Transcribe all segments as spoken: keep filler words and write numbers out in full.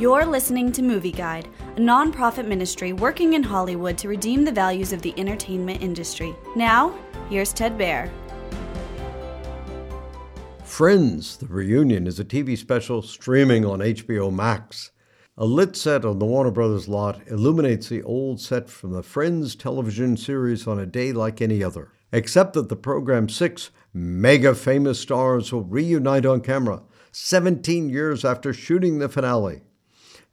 You're listening to Movie Guide, a nonprofit ministry working in Hollywood to redeem the values of the entertainment industry. Now, here's Ted Bear. Friends: The Reunion is a T V special streaming on H B O Max. A lit set on the Warner Brothers lot illuminates the old set from the Friends television series on a day like any other, except that the program's six mega famous stars will reunite on camera seventeen years after shooting the finale.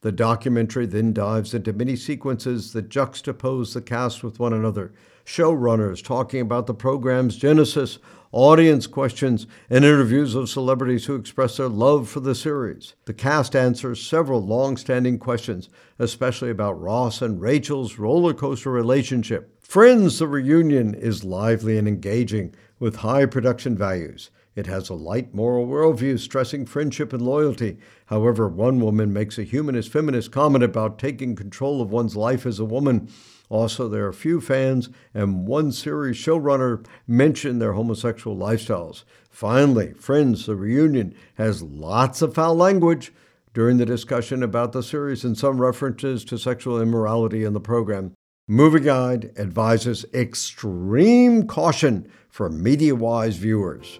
The documentary then dives into mini sequences that juxtapose the cast with one another, showrunners talking about the program's genesis, audience questions, and interviews of celebrities who express their love for the series. The cast answers several long-standing questions, especially about Ross and Rachel's roller coaster relationship. Friends: The Reunion is lively and engaging, with high production values. It has a light moral worldview stressing friendship and loyalty. However, one woman makes a humanist feminist comment about taking control of one's life as a woman. Also, there are few fans, and one series showrunner mentioned their homosexual lifestyles. Finally, Friends: The Reunion has lots of foul language during the discussion about the series and some references to sexual immorality in the program. Movie Guide advises extreme caution for media-wise viewers.